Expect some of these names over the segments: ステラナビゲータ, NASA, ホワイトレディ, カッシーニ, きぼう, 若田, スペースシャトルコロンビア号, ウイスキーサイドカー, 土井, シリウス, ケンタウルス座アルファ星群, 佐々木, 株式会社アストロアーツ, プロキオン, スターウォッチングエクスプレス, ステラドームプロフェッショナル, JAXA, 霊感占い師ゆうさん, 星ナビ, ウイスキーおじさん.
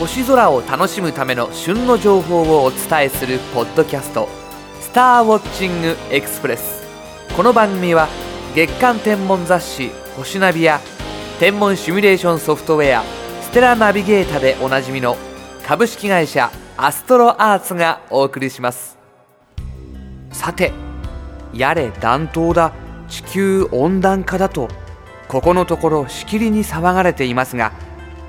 星空を楽しむための旬の情報をお伝えするポッドキャスト、スターウォッチングエクスプレス。この番組は月間天文雑誌星ナビや天文シミュレーションソフトウェアステラナビゲータでおなじみの株式会社アストロアーツがお送りします。さて、やれ暖冬だ、地球温暖化だとここのところしきりに騒がれていますが、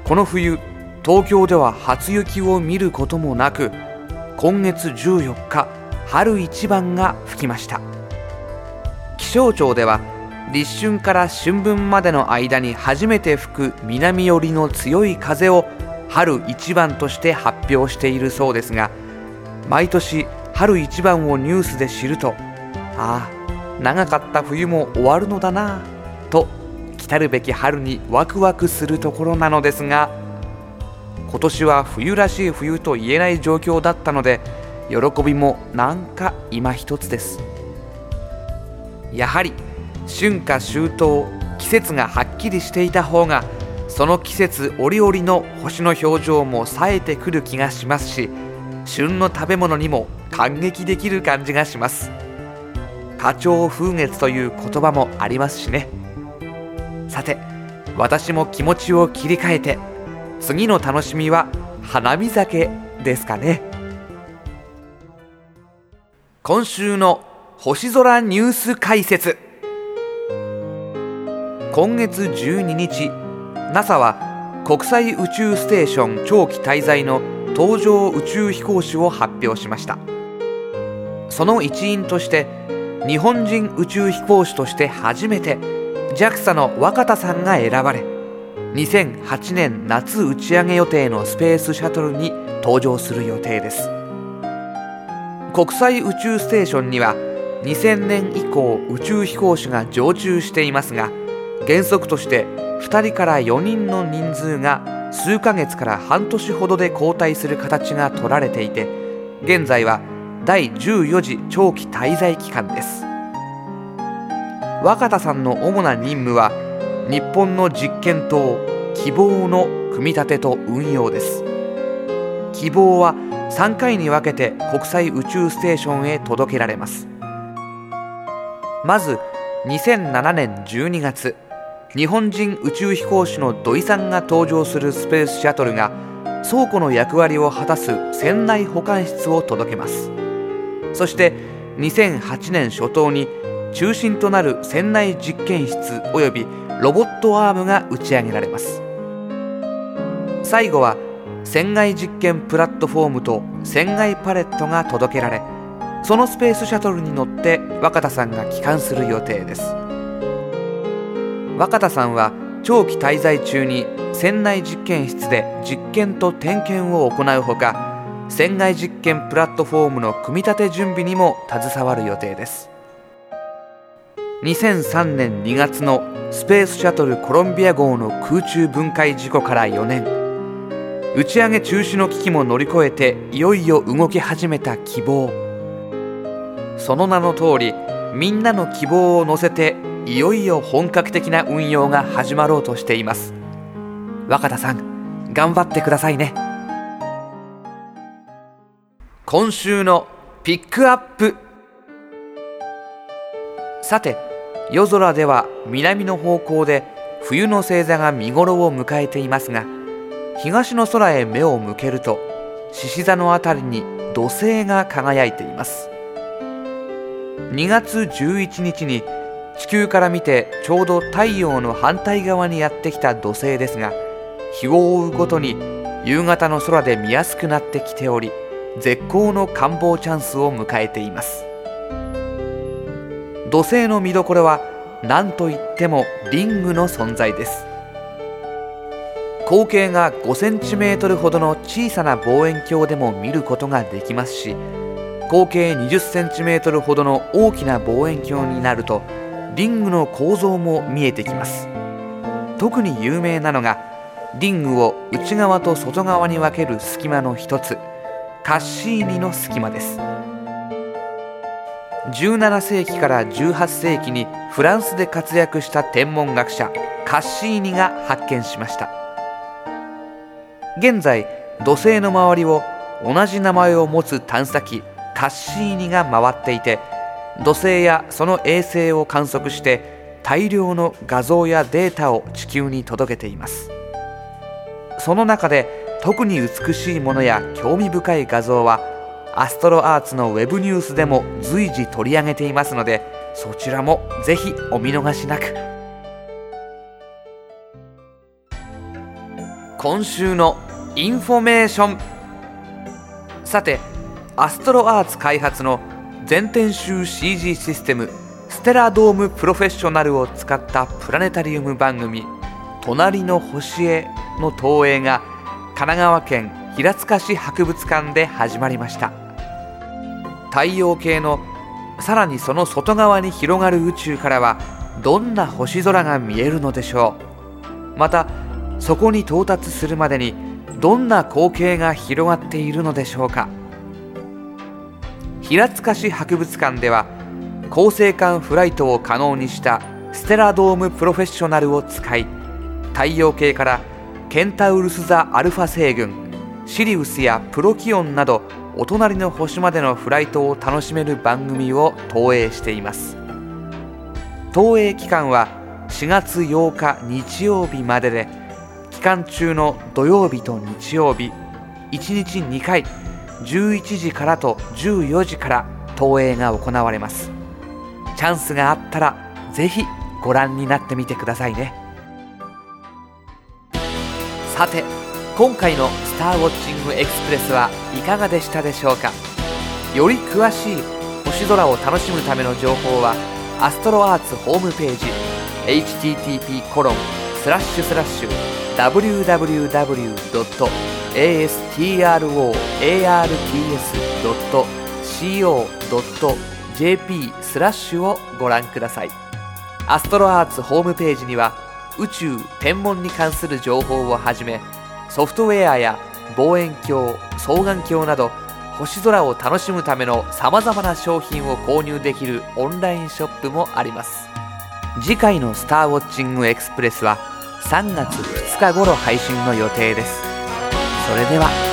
この冬東京では初雪を見ることもなく、今月14日春一番が吹きました。気象庁では立春から春分までの間に初めて吹く南寄りの強い風を春一番として発表しているそうですが、毎年春一番をニュースで知ると、ああ長かった冬も終わるのだなと来たるべき春にワクワクするところなのですが、今年は冬らしい冬と言えない状況だったので、喜びもなんか今一つです。やはり春夏秋冬、季節がはっきりしていた方がその季節折々の星の表情も冴えてくる気がしますし、旬の食べ物にも感激できる感じがします。花鳥風月という言葉もありますしね。さて、私も気持ちを切り替えて次の楽しみは花見酒ですかね。今週の星空ニュース解説。今月12日、 NASA は国際宇宙ステーション長期滞在の搭乗宇宙飛行士を発表しました。その一員として日本人宇宙飛行士として初めて JAXA の若田さんが選ばれ、2008年夏打ち上げ予定のスペースシャトルに搭乗する予定です。国際宇宙ステーションには2000年以降宇宙飛行士が常駐していますが、原則として2人から4人の人数が数ヶ月から半年ほどで交代する形が取られていて、現在は第14次長期滞在期間です。若田さんの主な任務は日本の実験棟希望の組み立てと運用です。希望は3回に分けて国際宇宙ステーションへ届けられます。まず2007年12月、日本人宇宙飛行士の土井さんが搭乗するスペースシャトルが倉庫の役割を果たす船内保管室を届けます。そして2008年初頭に中心となる船内実験室およびロボットアームが打ち上げられます。最後は船外実験プラットフォームと船外パレットが届けられ、そのスペースシャトルに乗って若田さんが帰還する予定です。若田さんは長期滞在中に船内実験室で実験と点検を行うほか、船外実験プラットフォームの組み立て準備にも携わる予定です。2003年2月のスペースシャトルコロンビア号の空中分解事故から4年、打ち上げ中止の危機も乗り越えていよいよ動き始めた希望。その名の通り、みんなの希望を乗せていよいよ本格的な運用が始まろうとしています。若田さん、頑張ってくださいね。今週のピックアップ。さて、夜空では南の方向で冬の星座が見頃を迎えていますが、東の空へ目を向けると獅子座のあたりに土星が輝いています。2月11日に地球から見てちょうど太陽の反対側にやってきた土星ですが、日を追うごとに夕方の空で見やすくなってきており、絶好の観望チャンスを迎えています。土星の見どころは何といってもリングの存在です。口径が5センチメートルほどの小さな望遠鏡でも見ることができますし、口径20センチメートルほどの大きな望遠鏡になるとリングの構造も見えてきます。特に有名なのがリングを内側と外側に分ける隙間の一つ、カッシーニの隙間です。17世紀から18世紀にフランスで活躍した天文学者カッシーニが発見しました。現在土星の周りを同じ名前を持つ探査機カッシーニが回っていて、土星やその衛星を観測して大量の画像やデータを地球に届けています。その中で特に美しいものや興味深い画像はアストロアーツのウェブニュースでも随時取り上げていますので、そちらもぜひお見逃しなく。今週のインフォメーション。さて、アストロアーツ開発の全天集 CG システムステラドームプロフェッショナルを使ったプラネタリウム番組隣の星への投影が神奈川県平塚市博物館で始まりました。太陽系のさらにその外側に広がる宇宙からはどんな星空が見えるのでしょう。またそこに到達するまでにどんな光景が広がっているのでしょうか。平塚市博物館では恒星間フライトを可能にしたステラドームプロフェッショナルを使い、太陽系からケンタウルス座アルファ星群、シリウスやプロキオンなどお隣の星までのフライトを楽しめる番組を投影しています。投影期間は4月8日日曜日までで、期間中の土曜日と日曜日1日2回11時からと14時から投影が行われます。チャンスがあったらぜひご覧になってみてくださいね。さて、今回のスターウォッチングエクスプレスはいかがでしたでしょうか。より詳しい星空を楽しむための情報はアストロアーツホームページ http://www.astroarts.co.jp/ をご覧ください。アストロアーツホームページには宇宙天文に関する情報をはじめ、ソフトウェアや望遠鏡、双眼鏡など星空を楽しむためのさまざまな商品を購入できるオンラインショップもあります。次回のスターウォッチングエクスプレスは3月2日頃配信の予定です。それでは。